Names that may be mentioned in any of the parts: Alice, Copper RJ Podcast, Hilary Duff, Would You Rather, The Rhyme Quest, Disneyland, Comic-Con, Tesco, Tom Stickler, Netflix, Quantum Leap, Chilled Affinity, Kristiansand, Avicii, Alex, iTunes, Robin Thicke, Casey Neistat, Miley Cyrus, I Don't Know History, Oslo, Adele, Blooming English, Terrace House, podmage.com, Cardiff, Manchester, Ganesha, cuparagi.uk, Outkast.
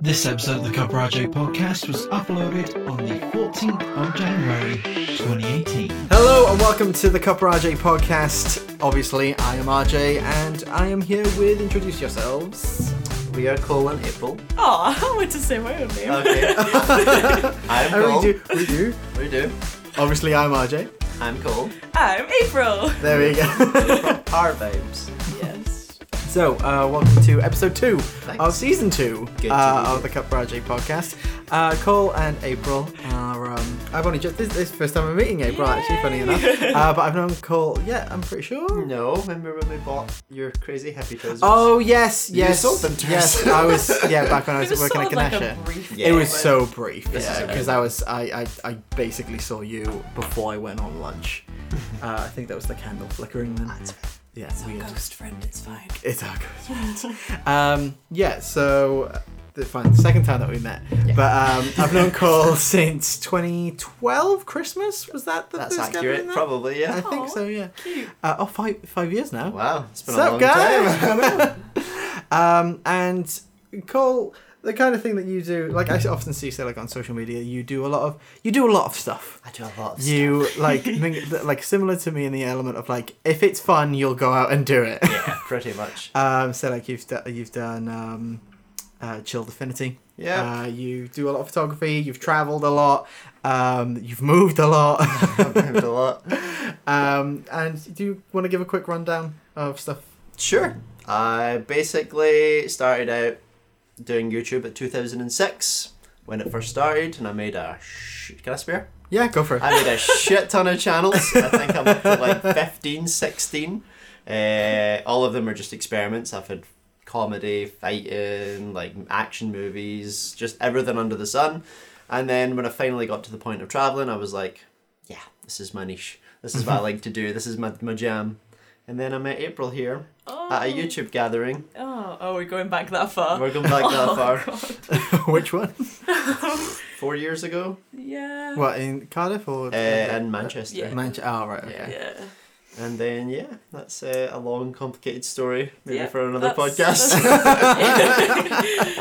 This episode of the Copper RJ Podcast was uploaded on the 14th of January 2018. Hello and welcome to the Copper RJ Podcast. Obviously, I am RJ and I am here with Introduce Yourselves. We are Cole and April. Oh, I want to say my own name. Okay. I'm Cole. We do. Obviously, I'm RJ. I'm Cole. I'm April. There we go. Our babes. Yes. So, welcome to episode 2 of season 2 of the Copper RJ Podcast. Cole and April are. I've only just this is the first time I'm meeting April. Yay! Actually, funny enough. But I've known Cole. Yeah, I'm pretty sure. No, remember when we bought your crazy happy toes? Oh yes. You sold them to us. Yes, I was. Yeah, back when I was working at Ganesha. It was so brief. Yeah, because I basically saw you before I went on lunch. I think that was the candle flickering then. Yeah, it's weird. Our ghost friend. It's fine. It's our ghost friend. Yeah. So. The second time that we met, yeah. But I've known Cole since 2012 Christmas. Was that the That's first accurate, that? Probably, yeah. I think so, yeah. Cute. 5 years now. Wow, it's been a long time. And Cole, the kind of thing that you do, like I often see, say, like on social media, you do a lot of stuff. I do a lot of stuff. You like similar to me in the element of like if it's fun, you'll go out and do it. Yeah, pretty much. So like you've done. Chilled Affinity. Yeah. You do a lot of photography. You've travelled a lot. You've moved a lot. I've moved a lot. And do you want to give a quick rundown of stuff? Sure. I basically started out doing YouTube at 2006 when it first started, and I made Can I swear? Yeah, go for it. I made a shit ton of channels. I think I'm up to like 15, 16. All of them are just experiments. I've had comedy, fighting, like action movies, just everything under the sun. And then when I finally got to the point of traveling, I was like, yeah, this is my niche. This is what I like to do. This is my jam. And then I met April here at a YouTube gathering. Oh, we're going back that far. We're going back that far. Which one? 4 years ago. Yeah. What, in Cardiff or? In Manchester. Yeah. Oh, right. Okay. Yeah. And then, yeah, that's a long, complicated story, maybe for another podcast.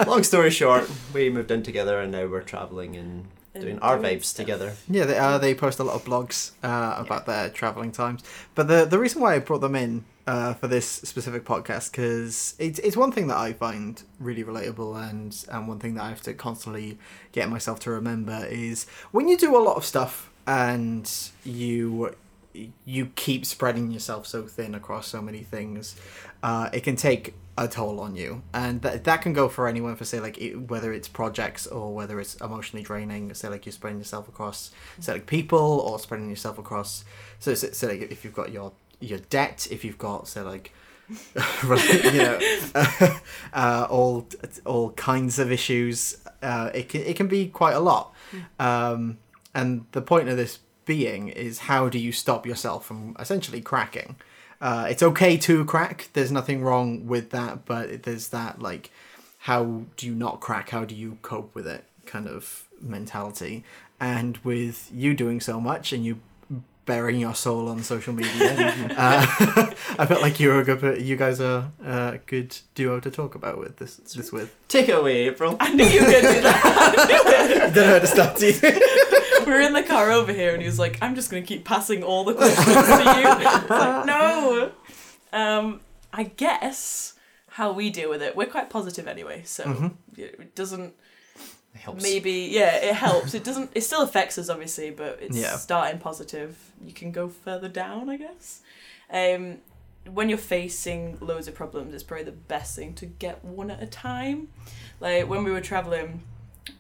Long story short, we moved in together and now we're travelling and doing our vibes together. Yeah, they post a lot of blogs about their travelling times. But the reason why I brought them in for this specific podcast, because it's one thing that I find really relatable and one thing that I have to constantly get myself to remember is when you do a lot of stuff and you keep spreading yourself so thin across so many things, it can take a toll on you, and that can go for anyone, for say like whether it's projects or whether it's emotionally draining, say like you're spreading yourself across say like people or spreading yourself across so like if you've got your debt, if you've got say like you know all kinds of issues, it can be quite a lot, and the point of this being is how do you stop yourself from essentially cracking? It's okay to crack. There's nothing wrong with that, but there's that like, how do you not crack? How do you cope with it? Kind of mentality. And with you doing so much and you burying your soul on social media, I felt like you guys are a good duo to talk about with this with. Take it away, April. I knew you were gonna do that. You don't know how to start either. We were in the car over here and he was like, I'm just going to keep passing all the questions to you. It's like, no. I guess how we deal with it, we're quite positive anyway, so it doesn't... It helps. Maybe, yeah, it helps. It still affects us, obviously, but it's starting positive. You can go further down, I guess. When you're facing loads of problems, it's probably the best thing to get one at a time. Like, when we were travelling...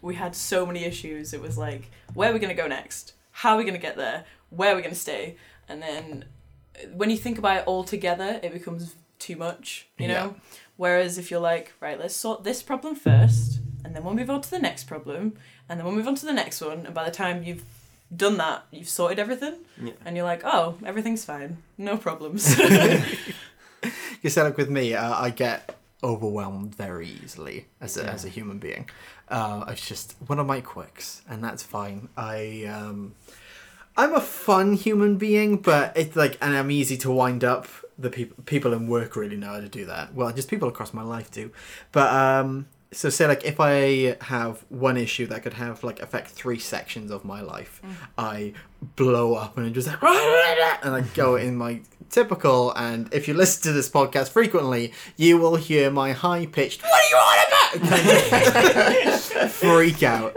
We had so many issues. It was like, where are we going to go next? How are we going to get there? Where are we going to stay? And then when you think about it all together, it becomes too much, you know? Yeah. Whereas if you're like, right, let's sort this problem first, and then we'll move on to the next problem, and then we'll move on to the next one. And by the time you've done that, you've sorted everything. Yeah. And you're like, oh, everything's fine. No problems. You said it with me. I get overwhelmed very easily as a human being. It's just one of my quirks, and that's fine. I'm a fun human being, but it's like, and I'm easy to wind up. The people in work really know how to do that. Well, just people across my life do. But So say like if I have one issue that could have like affect three sections of my life, I blow up and just like and I go in my typical. And if you listen to this podcast frequently, you will hear my high pitched "What are you on about?" freak out,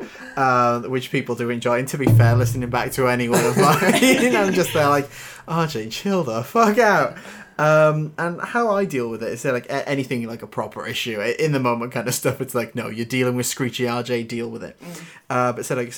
which people do enjoy. And to be fair, listening back to any one of mine, you know, I'm just there like, RJ, chill the fuck out. And how I deal with it is like anything like a proper issue in the moment kind of stuff. It's like, no, you're dealing with screechy RJ, deal with it. But so like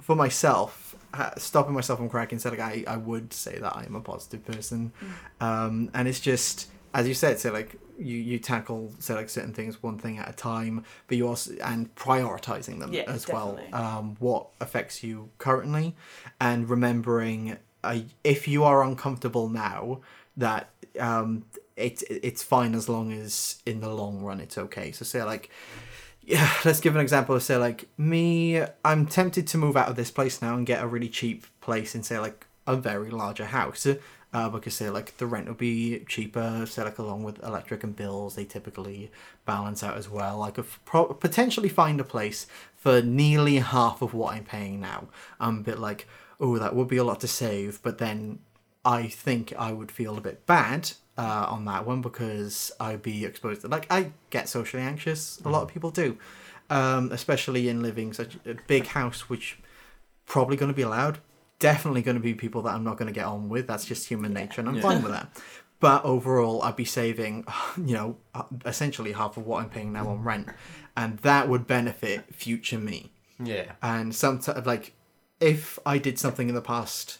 for myself, stopping myself from cracking, so like I would say that I am a positive person. And it's just, as you said, so like you tackle so like certain things one thing at a time, but you also and prioritizing them as definitely. Well. What affects you currently, and remembering if you are uncomfortable now, that it's fine as long as in the long run it's okay. So say like, yeah, let's give an example. Say like me, I'm tempted to move out of this place now and get a really cheap place in say like a very larger house, because say like the rent will be cheaper. Say like along with electric and bills, they typically balance out as well. I could potentially find a place for nearly half of what I'm paying now. I'm a bit like, oh, that would be a lot to save, but then I think I would feel a bit bad on that one because I'd be exposed to, like, I get socially anxious. A lot of people do, especially in living such a big house, which probably going to be loud. Definitely going to be people that I'm not going to get on with. That's just human nature, and I'm fine with that. But overall, I'd be saving, you know, essentially half of what I'm paying now on rent, and that would benefit future me. Yeah. And sometimes, like, if I did something in the past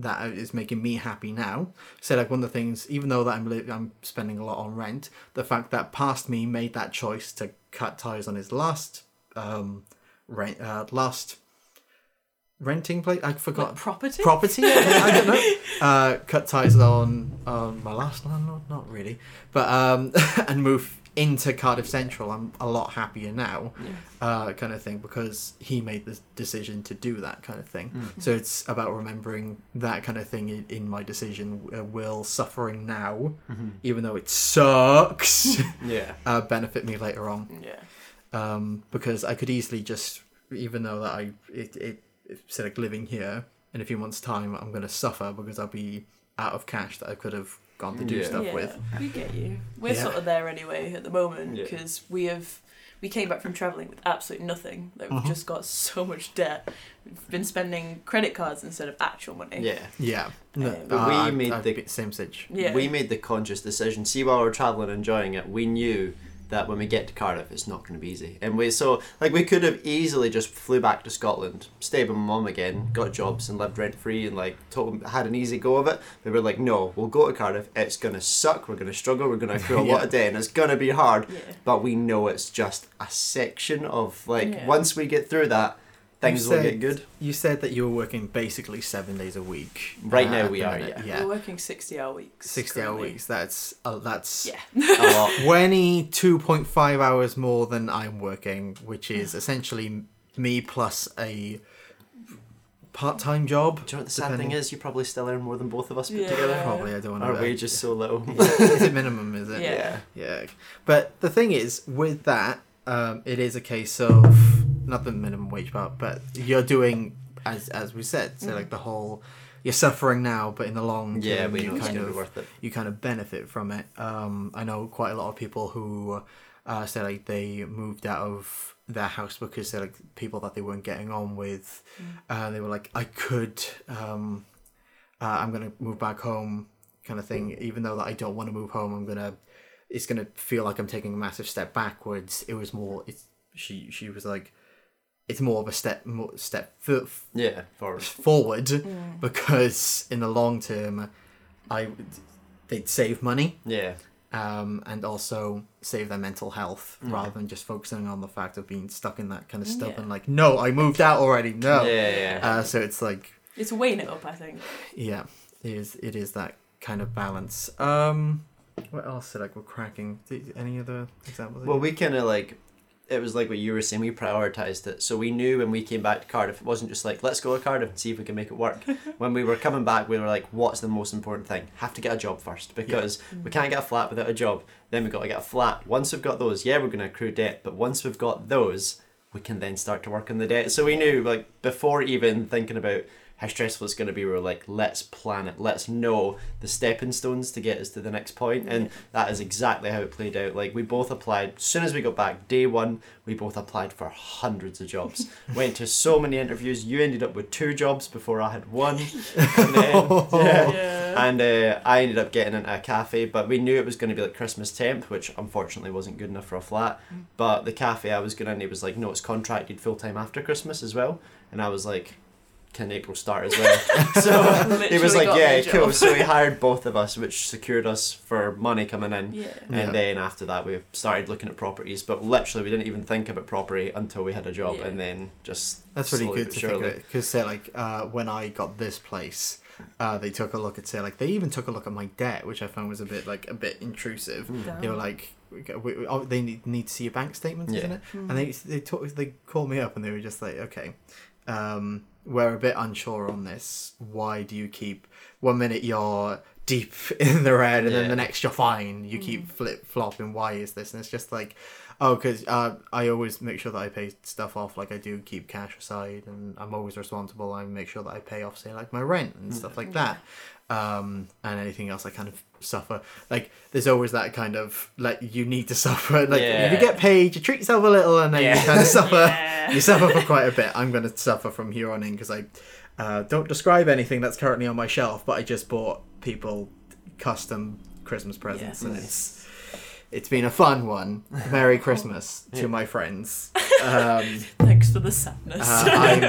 that is making me happy now. So like one of the things, even though that I'm spending a lot on rent, the fact that past me made that choice to cut ties on his last renting place. I forgot. Like property? Property? I don't know. Cut ties on my last landlord? Not really. But and move into Cardiff Central. I'm a lot happier now, kind of thing, because he made the decision to do that kind of thing. So it's about remembering that kind of thing in my decision. Will suffering now, even though it sucks, benefit me later on? Because I could easily just, even though that it's like living here in a few months' time, I'm going to suffer because I'll be out of cash that I could have gone to do stuff with. We get you. We're sort of there anyway at the moment, because we came back from travelling with absolutely nothing. Like we've just got so much debt. We've been spending credit cards instead of actual money. We made the conscious decision. See, while we're travelling and enjoying it, we knew that when we get to Cardiff, it's not going to be easy. And we could have easily just flew back to Scotland, stayed with my mum again, got jobs and lived rent-free and had an easy go of it. But we're like, no, we'll go to Cardiff. It's going to suck. We're going to struggle. We're going to accrue a lot of debt and it's going to be hard. Yeah. But we know it's just a section of, once we get through that, things will get good. You said that you were working basically 7 days a week. Right now we are, We're working 60-hour weeks. 60-hour weeks, that's a lot. 22.5 hours more than I'm working, which is essentially me plus a part-time job. Do you know what the sad thing is? You probably still earn more than both of us put together. Probably, I don't know. Our wage is so low. Is it minimum, is it? Yeah. But the thing is, with that, it is a case of... not the minimum wage part, but you're doing, as we said, so like the whole, you're suffering now, but in the long term, you kind of benefit from it. I know quite a lot of people who say like they moved out of their house because they're like people that they weren't getting on with. They were like, I'm going to move back home kind of thing, even though that I don't want to move home, it's going to feel like I'm taking a massive step backwards. It was more, she was like, it's more of a step forward because in the long term, they'd save money, and also save their mental health rather than just focusing on the fact of being stuck in that kind of stuff and like, no, I moved out already, no, so it's like it's weighing it up, I think. Yeah, it is that kind of balance. What else? Like we're cracking. Any other examples? Well, we kind of like. it was like what you were saying, we prioritised it. So we knew when we came back to Cardiff, it wasn't just like, let's go to Cardiff and see if we can make it work. When we were coming back, we were like, what's the most important thing? Have to get a job first, because we can't get a flat without a job. Then we've got to get a flat. Once we've got those, yeah, we're going to accrue debt, but once we've got those, we can then start to work on the debt. So we knew, like, before even thinking about how stressful it's going to be, we were like, let's plan it. Let's know the stepping stones to get us to the next point. And that is exactly how it played out. Like, we both applied, as soon as we got back, day one, we both applied for hundreds of jobs. Went to so many interviews. You ended up with 2 jobs before I had 1. And then, and I ended up getting into a cafe, but we knew it was going to be like Christmas temp, which unfortunately wasn't good enough for a flat. But the cafe I was going in, it was like, no, it's contracted full time after Christmas as well. And I was like, can April start as well? So he was like, yeah, cool. So he hired both of us, which secured us for money coming in. And then after that, we started looking at properties, but literally we didn't even think about property until we had a job. And then just that's really good to think about, because like when I got this place, they took a look at they even took a look at my debt, which I found was a bit intrusive. They were like, they need to see your bank statements, isn't it? And they called me up and they were just like, okay, we're a bit unsure on this. Why do you keep, one minute you're deep in the red and then the next you're fine? You keep flip-flopping. Why is this? And it's just like, oh, because I always make sure that I pay stuff off. Like, I do keep cash aside and I'm always responsible. I make sure that I pay off, say, like, my rent and stuff like that. And anything else I kind of suffer. Like, there's always that kind of, like, you need to suffer. Like, if you get paid, you treat yourself a little and then you kind of suffer. You suffer for quite a bit. I'm going to suffer from here on in, because I don't describe anything that's currently on my shelf, but I just bought people custom Christmas presents and it's been a fun one. Merry Christmas to my friends. Thanks for the sadness. I'm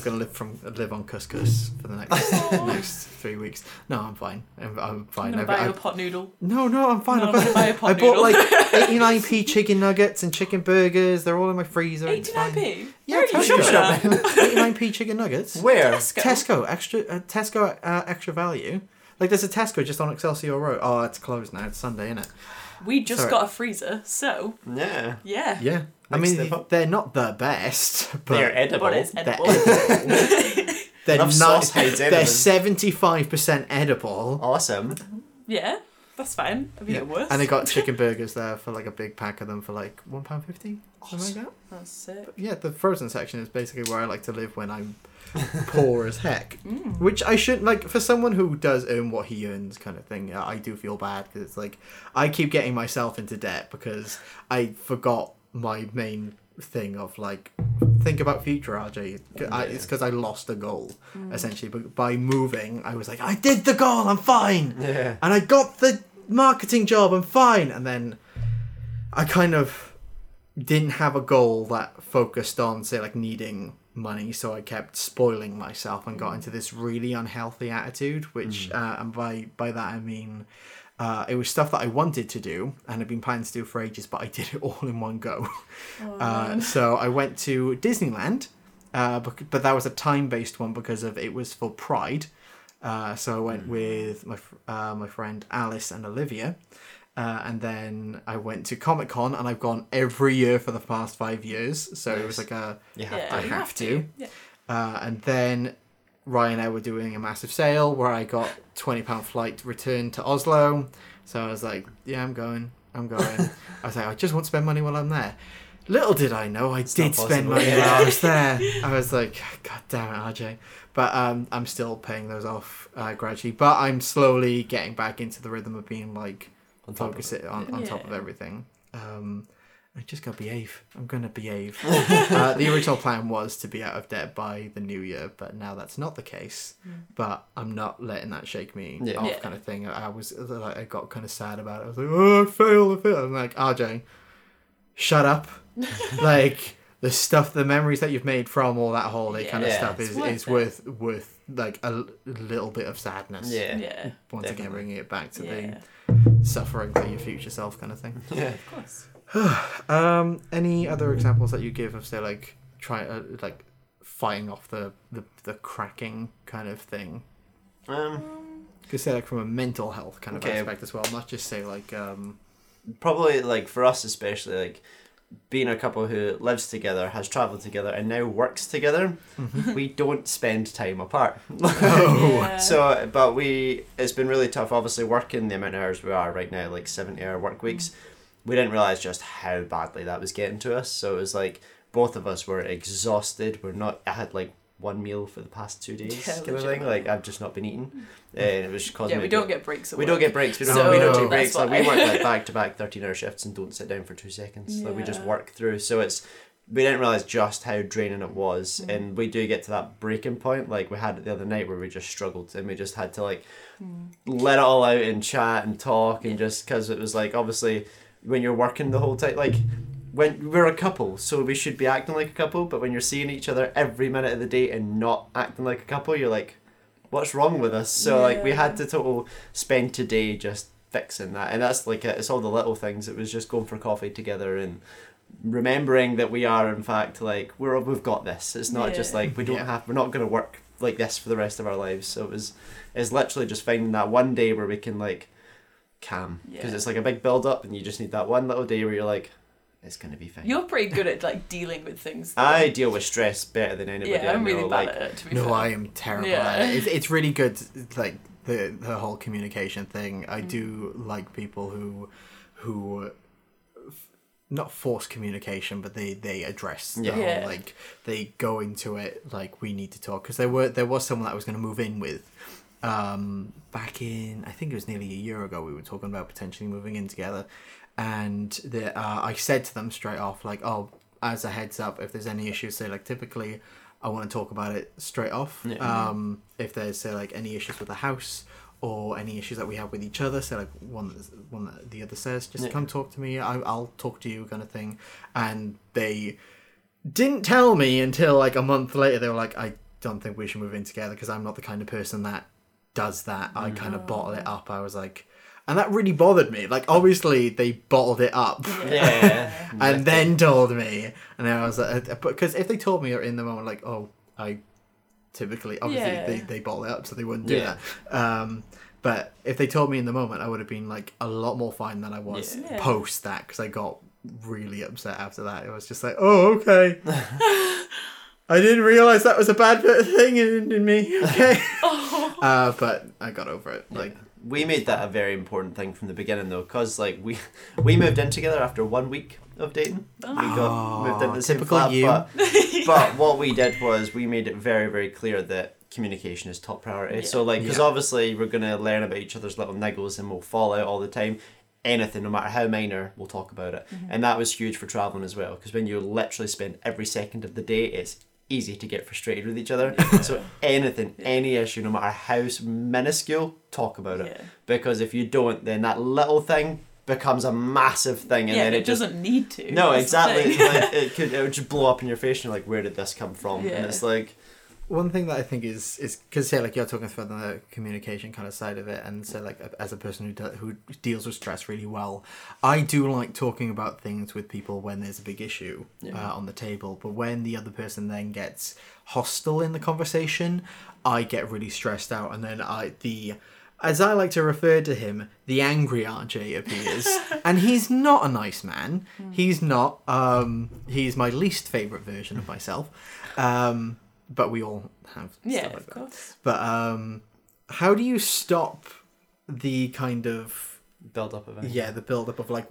going to live on couscous for the next 3 weeks. No, I'm fine. I'm fine. I'm going to buy you a pot noodle. No, I'm fine. No, I'm going to buy a pot noodle. I bought like 89p chicken nuggets and chicken burgers. They're all in my freezer. 89p? Yeah, where are you shop 89p chicken nuggets. Where? Tesco. Extra value. Like, there's a Tesco just on Excelsior Road. Oh, it's closed now. It's Sunday, isn't it? We just got a freezer, so... Yeah. I mean, they're not the best, but... They're edible. But it's edible. They're not... They're 75% edible. Awesome. Yeah, that's fine. I've eaten worse. And they got chicken burgers there for, like, a big pack of them for, like, £1.50. Awesome. Like that. That's sick. But yeah, the frozen section is basically where I like to live when I'm poor as heck. Which I shouldn't, like, for someone who does earn what he earns kind of thing, I do feel bad, because it's like, I keep getting myself into debt because I forgot my main thing of, like, think about future RJ. It's because I lost a goal, essentially. But by moving, I was like, I did the goal, I'm fine! Yeah. And I got the marketing job, I'm fine! And then I kind of didn't have a goal that focused on, say, like, needing money, so I kept spoiling myself and got into this really unhealthy attitude, which and by that I mean it was stuff that I wanted to do and I'd been planning to do for ages, but I did it all in one go. So I went to Disneyland, but that was a time-based one because of it was for Pride, so I went with my friend Alice and Olivia. And then I went to Comic-Con, and I've gone every year for the past 5 years. So it was like a... You have to. Yeah. And then Ryan and I were doing a massive sale where I got £20 flight return to Oslo. So I was like, yeah, I'm going. I was like, I just want to spend money while I'm there. Little did I know, I did spend money while I was there. I was like, God damn it, RJ. But I'm still paying those off gradually. But I'm slowly getting back into the rhythm of being like... Focus on top of everything. I just gotta behave. I'm gonna behave. The original plan was to be out of debt by the new year, but now that's not the case. But I'm not letting that shake me off, kind of thing. I got kind of sad about it. I was like, oh, I failed. I'm like, RJ, shut up. Like, the stuff, the memories that you've made from all that holiday kind of stuff is worth like a little bit of sadness. Once again, bringing it back to the suffering for your future self kind of thing. Yeah, of course. Any other examples that you give of, say, like try fighting off the cracking kind of thing? Could say, like, from a mental health kind of aspect as well, not just say like. Probably like for us especially, like. being a couple who lives together, has travelled together, and now works together, mm-hmm. we don't spend time apart. Oh. Yeah. So, but it's been really tough, obviously, working the amount of hours we are right now, like 70-hour work weeks. Mm-hmm. We didn't realise just how badly that was getting to us. So it was like, both of us were exhausted. I had like one meal for the past 2 days, kind of thing. Like, I've just not been eating. And it was causing me don't get breaks. We don't get breaks. We don't take breaks. Like, we work like back-to-back 13-hour shifts and don't sit down for 2 seconds. Yeah. Like, we just work through. So we didn't realise just how draining it was. Mm. And we do get to that breaking point. Like, we had it the other night where we just struggled and we just had to like let it all out and chat and talk and just, because it was like, obviously, when you're working the whole time, like, when we're a couple, so we should be acting like a couple, but when you're seeing each other every minute of the day and not acting like a couple, you're like, what's wrong with us? So like, we had to total spend today just fixing that, and that's like it's all the little things. It was just going for coffee together and remembering that we are, in fact, like, we've got this. It's not just like we don't have, we're not going to work like this for the rest of our lives. So it's literally just finding that one day where we can like calm, because it's like a big build up and you just need that one little day where you're like, it's going to be fine. You're pretty good at like dealing with things, though. I deal with stress better than anybody. Yeah, I'm really bad at it, to be fair. No, I am terrible at it. It's really good, like, the whole communication thing. I do like people who not force communication, but they address the whole, like, they go into it like, we need to talk. Because there was someone that I was going to move in with back in, I think it was nearly a year ago, we were talking about potentially moving in together. And I said to them straight off, like, oh, as a heads up, if there's any issues, say, like, typically I want to talk about it straight off. Yeah. If there's, say, like, any issues with the house or any issues that we have with each other, say, like, one that the other says, just come talk to me, I'll talk to you, kind of thing. And they didn't tell me until, like, a month later. They were like, I don't think we should move in together because I'm not the kind of person that does that. I kind of bottle it up. I was like... And that really bothered me. Like, obviously, they bottled it up. Yeah. And then told me. And I was like... Because if they told me in the moment, like, oh, I typically... Obviously, they bottle it up, so they wouldn't do that. But if they told me in the moment, I would have been, like, a lot more fine than I was post that. Because I got really upset after that. It was just like, oh, okay. I didn't realise that was a bad thing in me. Okay. But I got over it. Like... Yeah. We made that a very important thing from the beginning, though, because like we moved in together after 1 week of dating. Oh. We got moved into the same flat, but what we did was we made it very, very clear that communication is top priority. Yeah. So like, because obviously we're gonna learn about each other's little niggles and we'll fall out all the time. Anything, no matter how minor, we'll talk about it, and that was huge for traveling as well. Because when you literally spend every second of the day, it's easy to get frustrated with each other. So anything, any issue, no matter how minuscule, talk about it. Yeah. Because if you don't, then that little thing becomes a massive thing, and then it doesn't need to. No, exactly. Like, it would just blow up in your face, and you're like, where did this come from? Yeah. And it's like, one thing that I think is because like you're talking about the communication kind of side of it, and so like as a person who deals with stress really well, I do like talking about things with people when there's a big issue on the table. But when the other person then gets hostile in the conversation, I get really stressed out, and then as I like to refer to him, the angry RJ appears. And he's not a nice man. He's not. He's my least favourite version of myself. But we all have stuff like that. Course. But how do you stop the kind of build-up of anything? Yeah, the build-up of like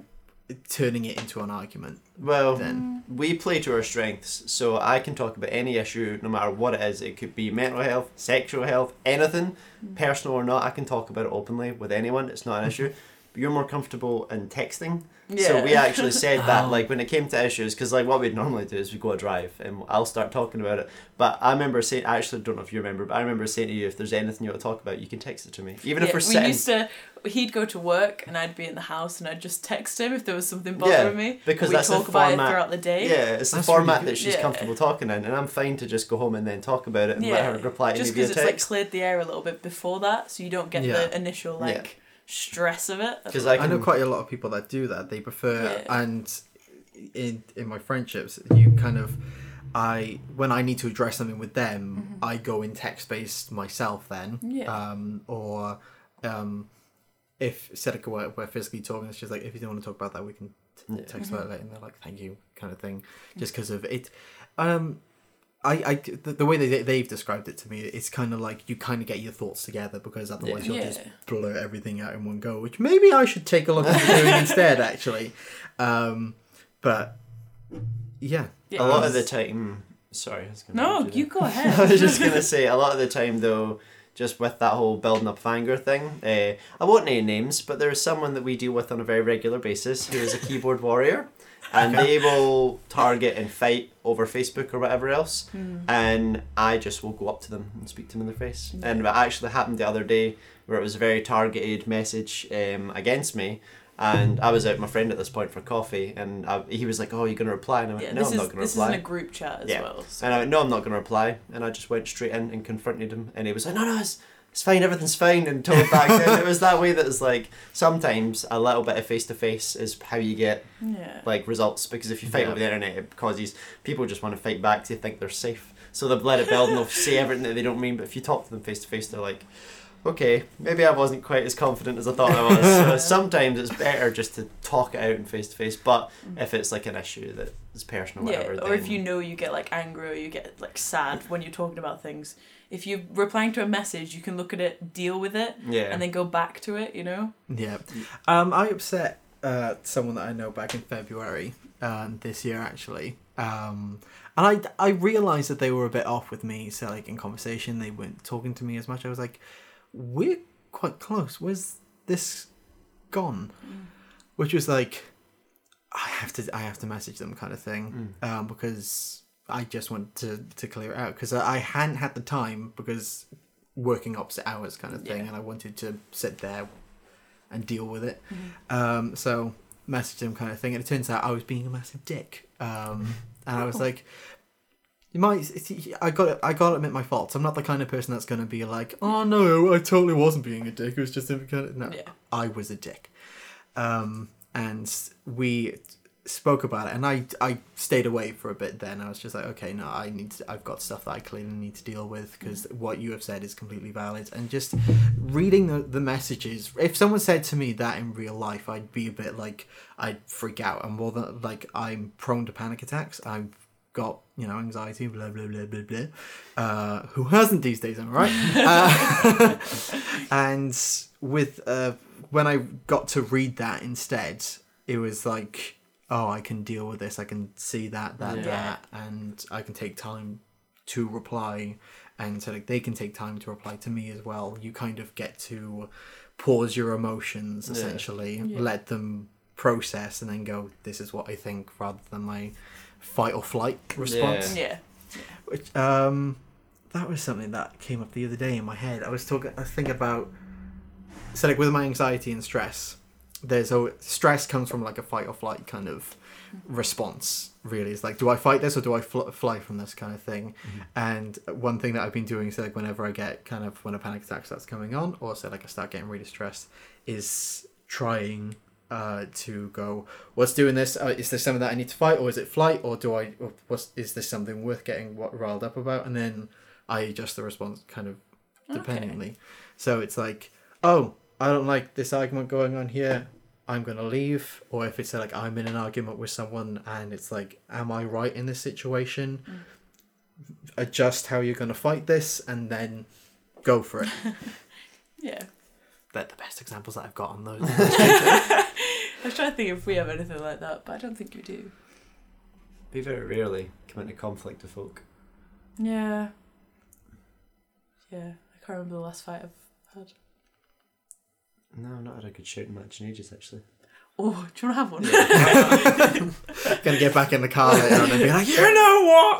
turning it into an argument? Well, then we play to our strengths, so I can talk about any issue, no matter what it is. It could be mental health, sexual health, anything, personal or not. I can talk about it openly with anyone. It's not an issue. You're more comfortable in texting. Yeah. So we actually said that, like, when it came to issues, because, like, what we'd normally do is we go a drive and I'll start talking about it. But I remember saying, I actually don't know if you remember, but I remember saying to you, if there's anything you want to talk about, you can text it to me. Even if we're sitting... He'd go to work and I'd be in the house and I'd just text him if there was something bothering me. Because we'd talk about it throughout the day. Yeah, it's the format that she's comfortable talking in, and I'm fine to just go home and then talk about it and let her reply to me via text. Just because it's, like, cleared the air a little bit before that, so you don't get the initial, like... Yeah. stress of it. Because I know quite a lot of people that do that. They prefer, and in my friendships, you kind of, when I need to address something with them, I go in text-based myself then. Yeah. Or if Sedika were physically talking, it's just like, if you don't want to talk about that, we can and text about it later and they're like, thank you, kind of thing. Just because of it. The way they've described it to me, it's kind of like you kind of get your thoughts together, because otherwise you'll just blur everything out in one go, which maybe I should take a look at doing instead, actually. But yeah. A lot of the time... Sorry. You go ahead. I was just going to say, a lot of the time though, just with that whole building up of anger thing, I won't name names, but there is someone that we deal with on a very regular basis who is a keyboard warrior, and they will target and fight over Facebook or whatever else, and I just will go up to them and speak to them in the face. Yeah. And it actually happened the other day where it was a very targeted message against me. And I was out with my friend at this point for coffee, and he was like, oh, you're going to reply? And I went, no, I'm not going to reply. This is in a group chat as well. So. And I went, no, I'm not going to reply. And I just went straight in and confronted him. And he was like, no, it's fine, everything's fine, and told back then. It was that way that it's like, sometimes a little bit of face-to-face is how you get like results. Because if you fight over the internet, it causes people just want to fight back because they think they're safe. So they've let it build and they'll say everything that they don't mean. But if you talk to them face-to-face, they're like... okay, maybe I wasn't quite as confident as I thought I was. So sometimes it's better just to talk it out in face-to-face, but if it's like an issue that is personal or whatever. Or if you know you get like angry or you get like sad when you're talking about things, if you're replying to a message, you can look at it, deal with it, and then go back to it, you know? Yeah. I upset someone that I know back in February this year, actually. And I realised that they were a bit off with me, so like in conversation, they weren't talking to me as much. I was like... we're quite close. Where's this gone? Which was like, I have to message them kind of thing, because I just wanted to clear it out, because I hadn't had the time, because working opposite hours kind of thing, and I wanted to sit there and deal with it. So messaged them kind of thing, and it turns out I was being a massive dick, and I was like. I gotta admit my faults. I'm not the kind of person that's gonna be like, oh no, I totally wasn't being a dick. It was just I was a dick, and we spoke about it. And I stayed away for a bit. Then I was just like, okay, no, I've got stuff that I clearly need to deal with, because what you have said is completely valid. And just reading the messages. If someone said to me that in real life, I'd be a bit like, I'd freak out. I'm more than like I'm prone to panic attacks. I'm got, you know, anxiety, blah, blah, blah, blah, blah. Who hasn't these days, am I right? And with, when I got to read that instead, it was like, oh, I can deal with this. I can see that, and I can take time to reply. And so like, they can take time to reply to me as well. You kind of get to pause your emotions, essentially, let them process, and then go, this is what I think, rather than my... fight or flight response. Which that was something that came up the other day in my head. I was thinking about, so like with my anxiety and stress, stress comes from like a fight or flight kind of response, really. It's like, do I fight this or do I fly from this kind of thing? And one thing that I've been doing, so like whenever I get kind of, when a panic attack starts coming on, or so like I start getting really stressed, is trying to go, what's doing this? Is there something that I need to fight, or is it flight, or do I? Is this something worth getting riled up about? And then I adjust the response kind of dependently. Okay. So it's like, oh, I don't like this argument going on here. I'm gonna leave. Or if it's like I'm in an argument with someone and it's like, am I right in this situation? Adjust how you're gonna fight this, and then go for it. They're the best examples that I've got on those. I was trying to think if we have anything like that, but I don't think you do. We very rarely come into conflict with folk. Yeah, I can't remember the last fight I've had. No, I've not had a good shooting match in ages, actually. Oh, do you want to have one? Gonna get back in the car later on and be like, you know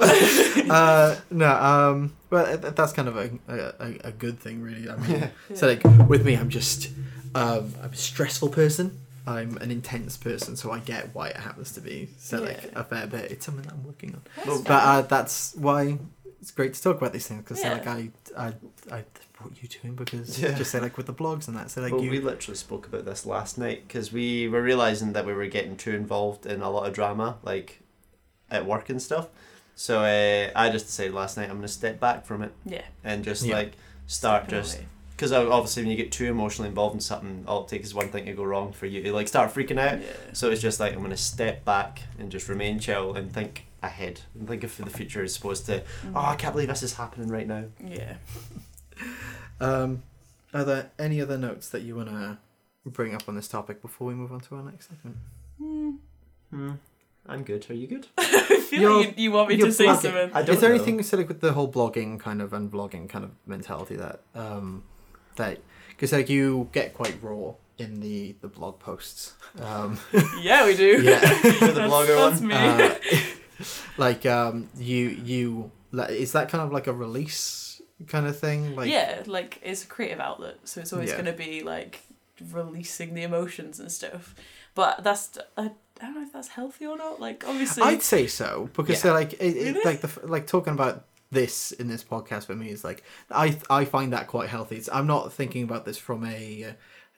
what? Well, that's kind of a good thing, really. I mean, so like with me, I'm just I'm a stressful person. I'm an intense person, so I get why it happens to be. So like a fair bit, it's something that I'm working on. But that's why it's great to talk about these things, because like I brought you to him because just say like with the blogs and that. So like, well, we literally spoke about this last night because we were realizing that we were getting too involved in a lot of drama, like at work and stuff. So I just decided last night I'm going to step back from it and just like start just because obviously when you get too emotionally involved in something, all it takes is one thing to go wrong for you to like start freaking out. Yeah. So it's just like, I'm going to step back and just remain chill and think ahead and think of the future as opposed to, oh, I can't believe this is happening right now. Yeah. Are there any other notes that you want to bring up on this topic before we move on to our next segment? I'm good. Are you good? I feel like you want me to say something. Is there anything you said like, with the whole blogging kind of and vlogging kind of mentality that because like you get quite raw in the blog posts. Yeah, we do. Yeah, the blogger that's one. Me. Like you is that kind of like a release kind of thing? Like yeah, like it's a creative outlet, so it's always going to be like releasing the emotions and stuff. But that's I don't know if that's healthy or not. Like, obviously, I'd say so because they're like, really? Like the talking about this in this podcast for me is like, I find that quite healthy. It's, I'm not thinking about this from a,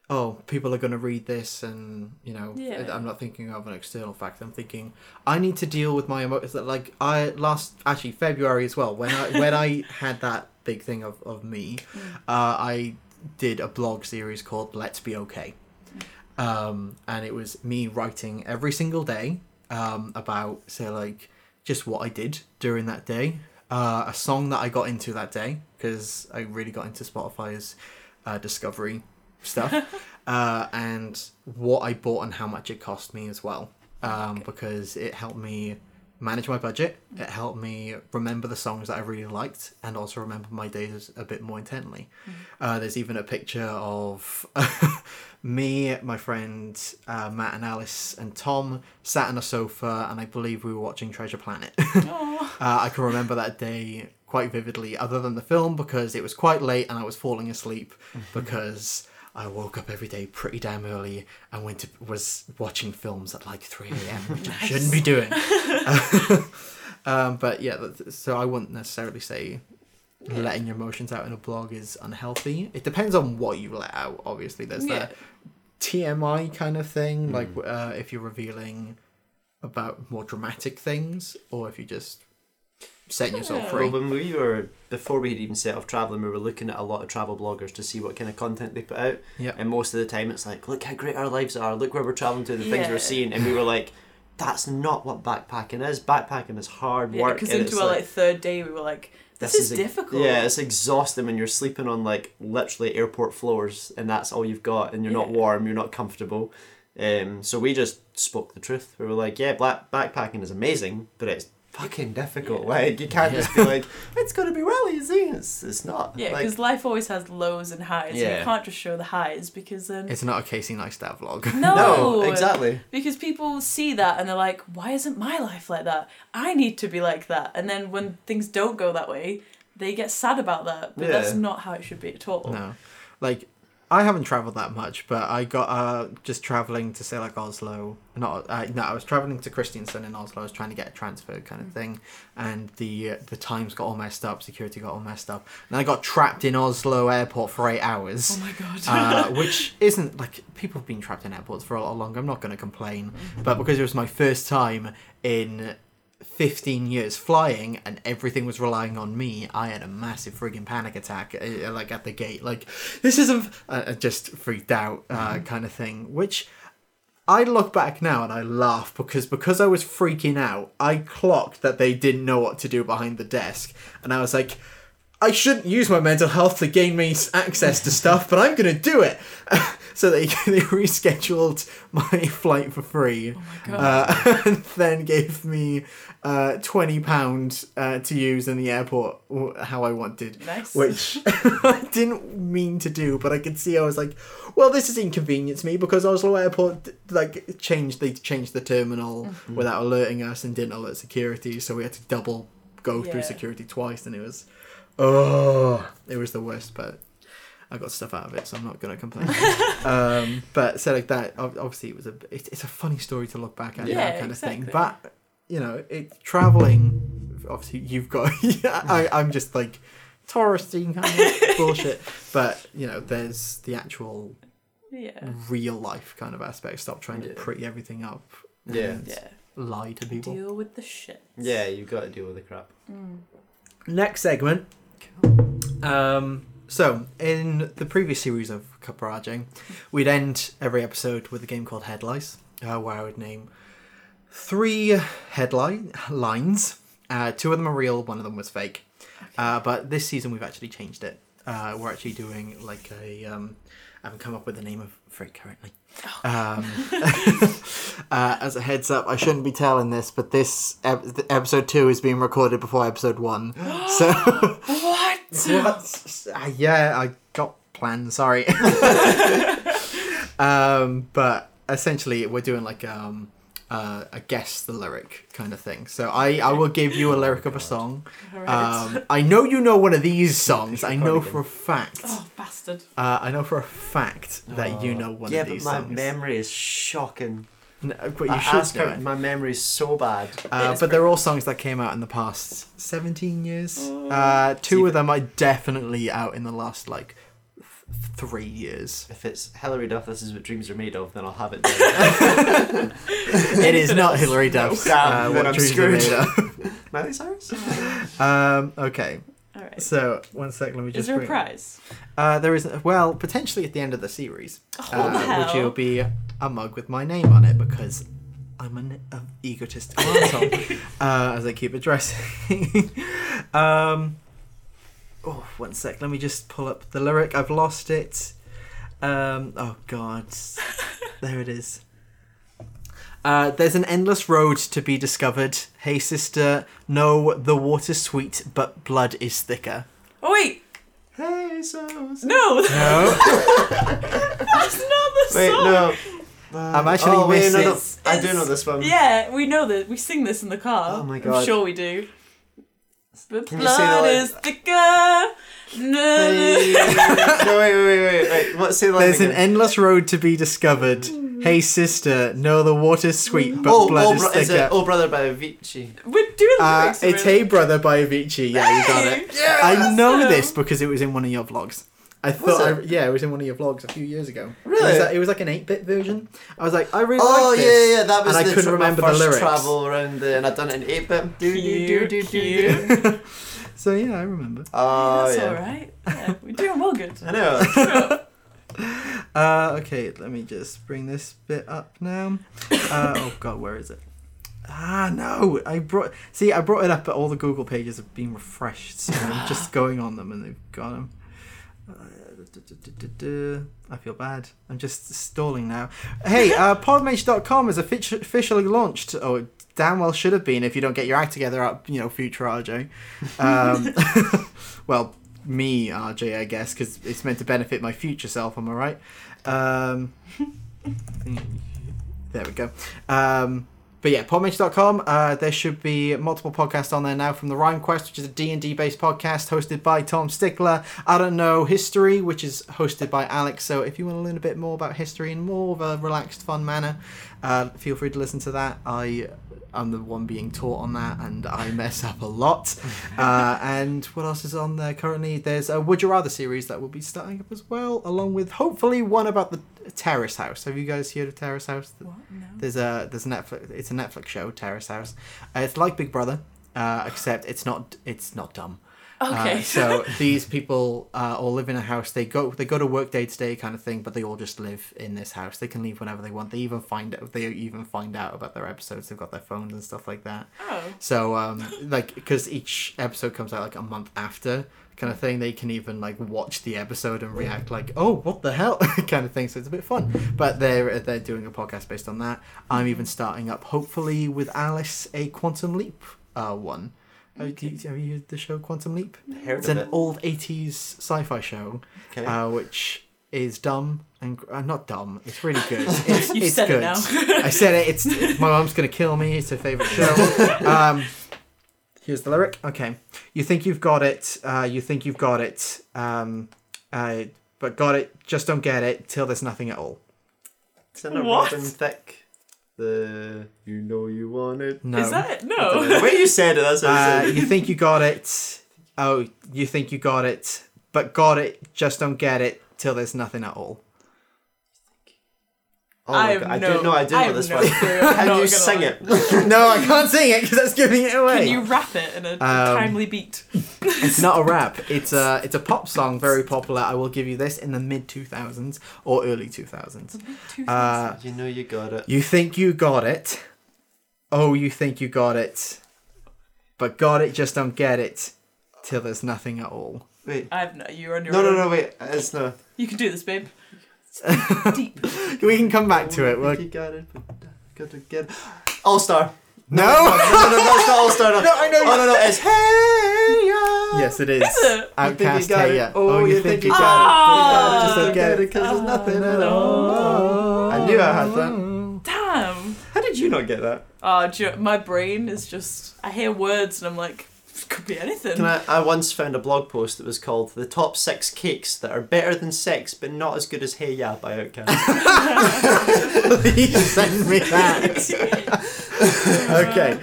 oh, people are going to read this, and you know, I'm not thinking of an external fact. I'm thinking I need to deal with my emotions. Like I actually February as well when I when I had that big thing of me, I did a blog series called Let's Be Okay. And it was me writing every single day about, say, like, just what I did during that day, a song that I got into that day, because I really got into Spotify's discovery stuff, and what I bought and how much it cost me as well, because it helped me manage my budget, it helped me remember the songs that I really liked, and also remember my days a bit more intently. There's even a picture of... me, my friend Matt and Alice and Tom sat on a sofa, and I believe we were watching Treasure Planet. I can remember that day quite vividly, other than the film, because it was quite late and I was falling asleep because I woke up every day pretty damn early and was watching films at like 3 a.m, which I shouldn't be doing. But yeah, so I wouldn't necessarily say... letting your emotions out in a blog is unhealthy. It depends on what you let out, obviously. There's that TMI kind of thing, like if you're revealing about more dramatic things, or if you just setting yourself free. Well, when we were, before we had even set off travelling, we were looking at a lot of travel bloggers to see what kind of content they put out. And most of the time it's like, look how great our lives are, look where we're travelling to, the things we're seeing. And we were like, that's not what backpacking is. Backpacking is hard work. Because into our like third day we were like, This is difficult. Yeah, it's exhausting when you're sleeping on like literally airport floors and that's all you've got, and you're not warm, you're not comfortable. So we just spoke the truth. We were like, yeah, backpacking is amazing, but it's fucking difficult. Like you can't just be like, it's gonna be really easy. It's not. Yeah, because life always has lows and highs. Yeah. And you can't just show the highs because then it's not a Casey Neistat vlog. No, exactly. Because people see that and they're like, why isn't my life like that? I need to be like that. And then when things don't go that way, they get sad about that. But that's not how it should be at all. No, like I haven't traveled that much, but I got just traveling to say like Oslo. I was traveling to Kristiansand in Oslo. I was trying to get a transfer kind of thing, and the times got all messed up. Security got all messed up, and I got trapped in Oslo airport for 8 hours. Oh my god! Which isn't like people have been trapped in airports for a lot longer. I'm not going to complain, but because it was my first time in 15 years flying and everything was relying on me, I had a massive friggin' panic attack like at the gate, like this isn't just freaked out kind of thing, which I look back now and I laugh because I was freaking out. I clocked that they didn't know what to do behind the desk, and I was like, I shouldn't use my mental health to gain me access to stuff, but I'm going to do it. So they rescheduled my flight for free. Oh my God. And then gave me £20 to use in the airport how I wanted. Nice. Which I didn't mean to do, but I could see I was like, well, this has inconvenienced me because Oslo Airport like changed the terminal without alerting us and didn't alert security, so we had to double go through security twice, and it was the worst, but I got stuff out of it, so I'm not going to complain. But so like that, obviously it's a funny story to look back at, that kind of thing. But you know, traveling. Obviously, you've got. I'm just like touristy kind of bullshit. But you know, there's the actual real life kind of aspect. Stop trying to pretty everything up. And lie to people. Deal with the shit. Yeah, you've got to deal with the crap. Next segment. Cool. So, in the previous series of Copper RJ, we'd end every episode with a game called Headlines, where I would name three headlines. Two of them are real, one of them was fake. Okay. But this season we've actually changed it. We're actually doing like a... I haven't come up with the name of for it currently. As a heads up, I shouldn't be telling this, but this episode 2 is being recorded before episode 1. So what? Yeah, I got plans. Sorry. But essentially, we're doing like a guess the lyric kind of thing. So I will give you a lyric of a song. Right. I know you know one of these songs. I know for a fact. Oh, bastard. I know for a fact that you know one of these songs. Yeah, but my memory is shocking. No, but you should know it. My memory is so bad. But they're all songs that came out in the past 17 years. Two of them are definitely out in the last, 3 years. If it's Hilary Duff, This Is What Dreams Are Made Of, then I'll have it. It is not Hilary Duff. What I'm screwed. Miley Cyrus? Okay. All right. So, one second, let me just... Is there a prize? There is, well, potentially at the end of the series. Oh, what the hell? Which will be a mug with my name on it, because I'm an egotistical asshole, as I keep addressing. Oh, one sec. Let me just pull up the lyric. I've lost it. Oh, God. There it is. There's an endless road to be discovered. Hey, sister. No, the water's sweet, but blood is thicker. Oh, wait. Hey, so. No. That's not the song. Wait, no. I'm actually missing. No. I do know this one. Yeah, we know that. We sing this in the car. Oh, my God. I'm sure we do. The blood is thicker. No, wait. What's the line? There's again? An endless road to be discovered. Hey, sister, no, the water's sweet, but blood is thicker. Is it Oh, Brother by Avicii? We're doing lyrics. It's Hey, Brother by Avicii. Yeah, you got it. Yeah, I know this because it was in one of your vlogs. It was in one of your vlogs a few years ago. Really? It was like an 8-bit version. I was like, I really like this. Oh, yeah, that was and I couldn't remember my first the lyrics. Travel around the... And I'd done it in 8-bit. Do. So, yeah, I remember. Oh, yeah. That's all right. Yeah, we're doing well good. I know. Okay, let me just bring this bit up now. Oh, God, where is it? Ah, no. I brought it up, but all the Google pages have been refreshed. So I'm just going on them, and they've got them. I feel bad. I'm just stalling now. Hey, podmage.com is officially launched. Oh, it damn well should have been if you don't get your act together up, future RJ. Well, me, RJ, I guess, because it's meant to benefit my future self, am I right? There we go. But yeah, podmage.com, there should be multiple podcasts on there now from The Rhyme Quest, which is a D&D based podcast hosted by Tom Stickler. I Don't Know History, which is hosted by Alex. So if you want to learn a bit more about history in more of a relaxed, fun manner, feel free to listen to that. I'm the one being taught on that, and I mess up a lot. And what else is on there currently? There's a Would You Rather series that will be starting up as well, along with hopefully one about the Terrace House. Have you guys heard of Terrace House? What? No. There's a Netflix. It's a Netflix show, Terrace House. It's like Big Brother, except it's not dumb. Okay. So these people all live in a house. They go to work day to day kind of thing, but they all just live in this house. They can leave whenever they want. They even find out about their episodes. They've got their phones and stuff like that. Oh. So because each episode comes out like a month after kind of thing, they can even watch the episode and react like, oh, what the hell kind of thing. So it's a bit fun. But they're doing a podcast based on that. I'm even starting up, hopefully with Alice, a Quantum Leap one. Okay. Have you heard the show Quantum Leap? It's an old 80s sci-fi show, okay. Which is dumb and not dumb. It's really good. It's said good. It now. I said it. My mom's gonna kill me. It's her favorite show. Here's the lyric. Okay, you think you've got it. But got it. Just don't get it till there's nothing at all. It's in a Robin Thicke. You know you want it. No. Is that it? No. The way you said it, that's what I said. You think you got it. Oh, you think you got it. But got it, just don't get it till there's nothing at all. Oh I have no, I didn't know this one. Can you sing it? No, I can't sing it because that's giving it away. Can you rap it in a timely beat? It's not a rap. It's a pop song, very popular. I will give you this in the mid 2000s or early 2000s. You know you got it. You think you got it. Oh, you think you got it, but got it just don't get it till there's nothing at all. Wait, you're on your own. No, wait, it's no. You can do this, babe. Deep. We can come back to it. Got to get it. All Star. No, it's not All Star. No, I know. No, it's Hey Ya. Yes, it is. Is it? Outkast Hey Ya. Oh, you think you got it? Just don't get it because there's nothing at all. I knew I had that. Damn. How did you not get that? My brain is just. I hear words and I'm like. Could be anything. I once found a blog post that was called The Top 6 Cakes That Are Better Than Sex But Not As Good As Hey Ya by Outkast. Please send me that. Okay.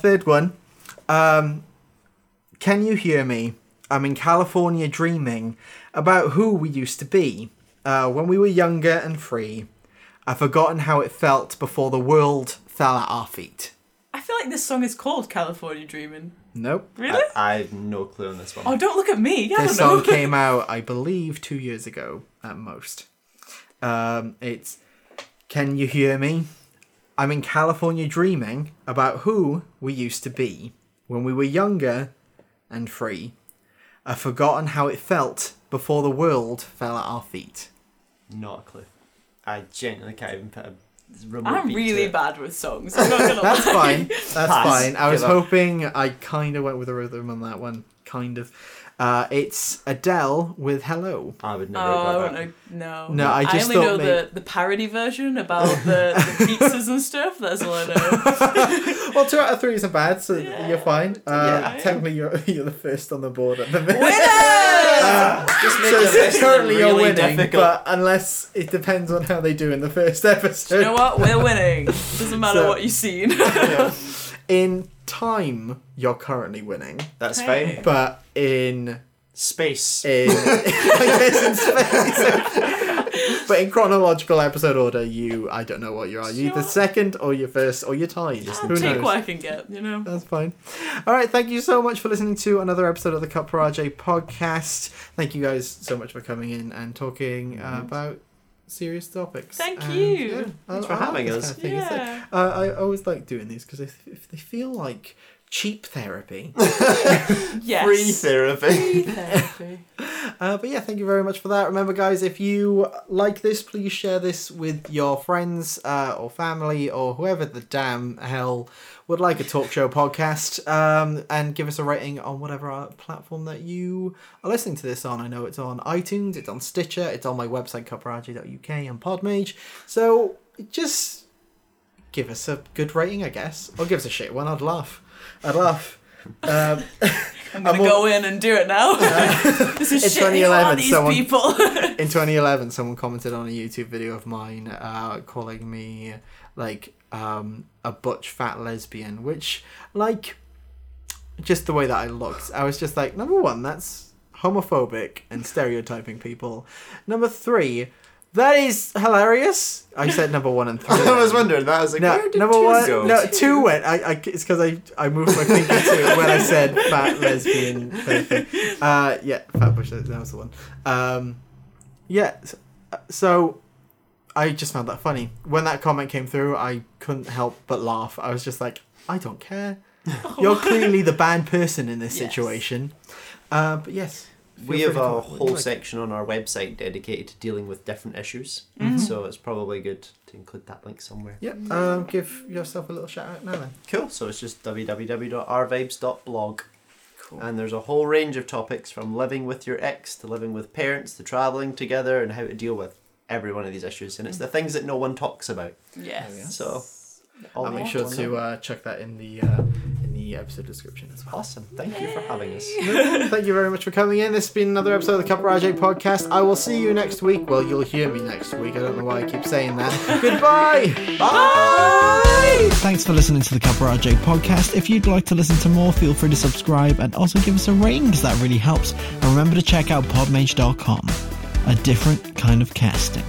Third one. Can you hear me? I'm in California dreaming about who we used to be when we were younger and free. I've forgotten how it felt before the world fell at our feet. I feel like this song is called California Dreamin'. Nope. Really? I have no clue on this one. Oh, don't look at me. Yeah, this song came out, I believe, 2 years ago at most. It's Can You Hear Me? I'm in California dreaming about who we used to be when we were younger and free. I've forgotten how it felt before the world fell at our feet. Not a clue. I genuinely can't even put a... I'm really bad with songs. I'm not gonna That's fine. That's fine. I was hoping I kind of went with a rhythm on that one. Kind of. It's Adele with Hello. I would never have got that. No. No, I only know the parody version about the pizzas and stuff. That's all I know. Well, 2 out of 3 isn't bad, so you're fine. Technically, you're the first on the board at the minute. So currently really you're winning, difficult. But unless it depends on how they do in the first episode. Do you know what? We're winning. Doesn't matter what you've seen. Yeah. In time, you're currently winning. That's fine. But in space, but in chronological episode order, I don't know what you are. Sure. You the second or your first or your tie. Who knows? What I can get, you know. That's fine. All right, thank you so much for listening to another episode of the Copper RJ podcast. Thank you guys so much for coming in and talking about serious topics. Thank you. Yeah, thanks for having us. Kind of I always like doing these because if they feel like cheap therapy. Yes. Free therapy. But yeah, thank you very much for that. Remember, guys, if you like this, please share this with your friends or family or whoever the damn hell would like a talk show podcast, and give us a rating on whatever platform that you are listening to this on. I know it's on iTunes, it's on Stitcher, it's on my website, cuparagi.uk and Podmage. So just give us a good rating, I guess, or give us a shit one. I'd laugh. I'm going to go in and do it now. This is shitty on these people. In 2011, someone commented on a YouTube video of mine calling me, a butch fat lesbian, which, just the way that I looked, I was just like, number one, that's homophobic and stereotyping people. Number three... That is hilarious. I said number 1 and 3. I was wondering that. I was like, where did number 1 go? No, 2 went. It's because I moved my finger to it when I said fat lesbian. Yeah, fat bush. That was the one. So I just found that funny. When that comment came through, I couldn't help but laugh. I was just like, I don't care. You're clearly the bad person in this situation. But yes. We have a whole section on our website dedicated to dealing with different issues, so it's probably good to include that link somewhere. Yep, give yourself a little shout out now then. Cool, so it's just www.rvibes.blog. Cool. And there's a whole range of topics from living with your ex to living with parents to travelling together and how to deal with every one of these issues, and it's the things that no one talks about. Yes. So I'll make sure to check that in the... episode description as well. Awesome. Thank you for having us. Thank you very much for coming in. This has been another episode of the Copper RJ podcast. I will see you next week. Well, you'll hear me next week. I don't know why I keep saying that. Goodbye. Bye. Thanks for listening to the Copper RJ podcast. If you'd like to listen to more, feel free to subscribe and also give us a rating because that really helps. And remember to check out podmage.com. A different kind of casting.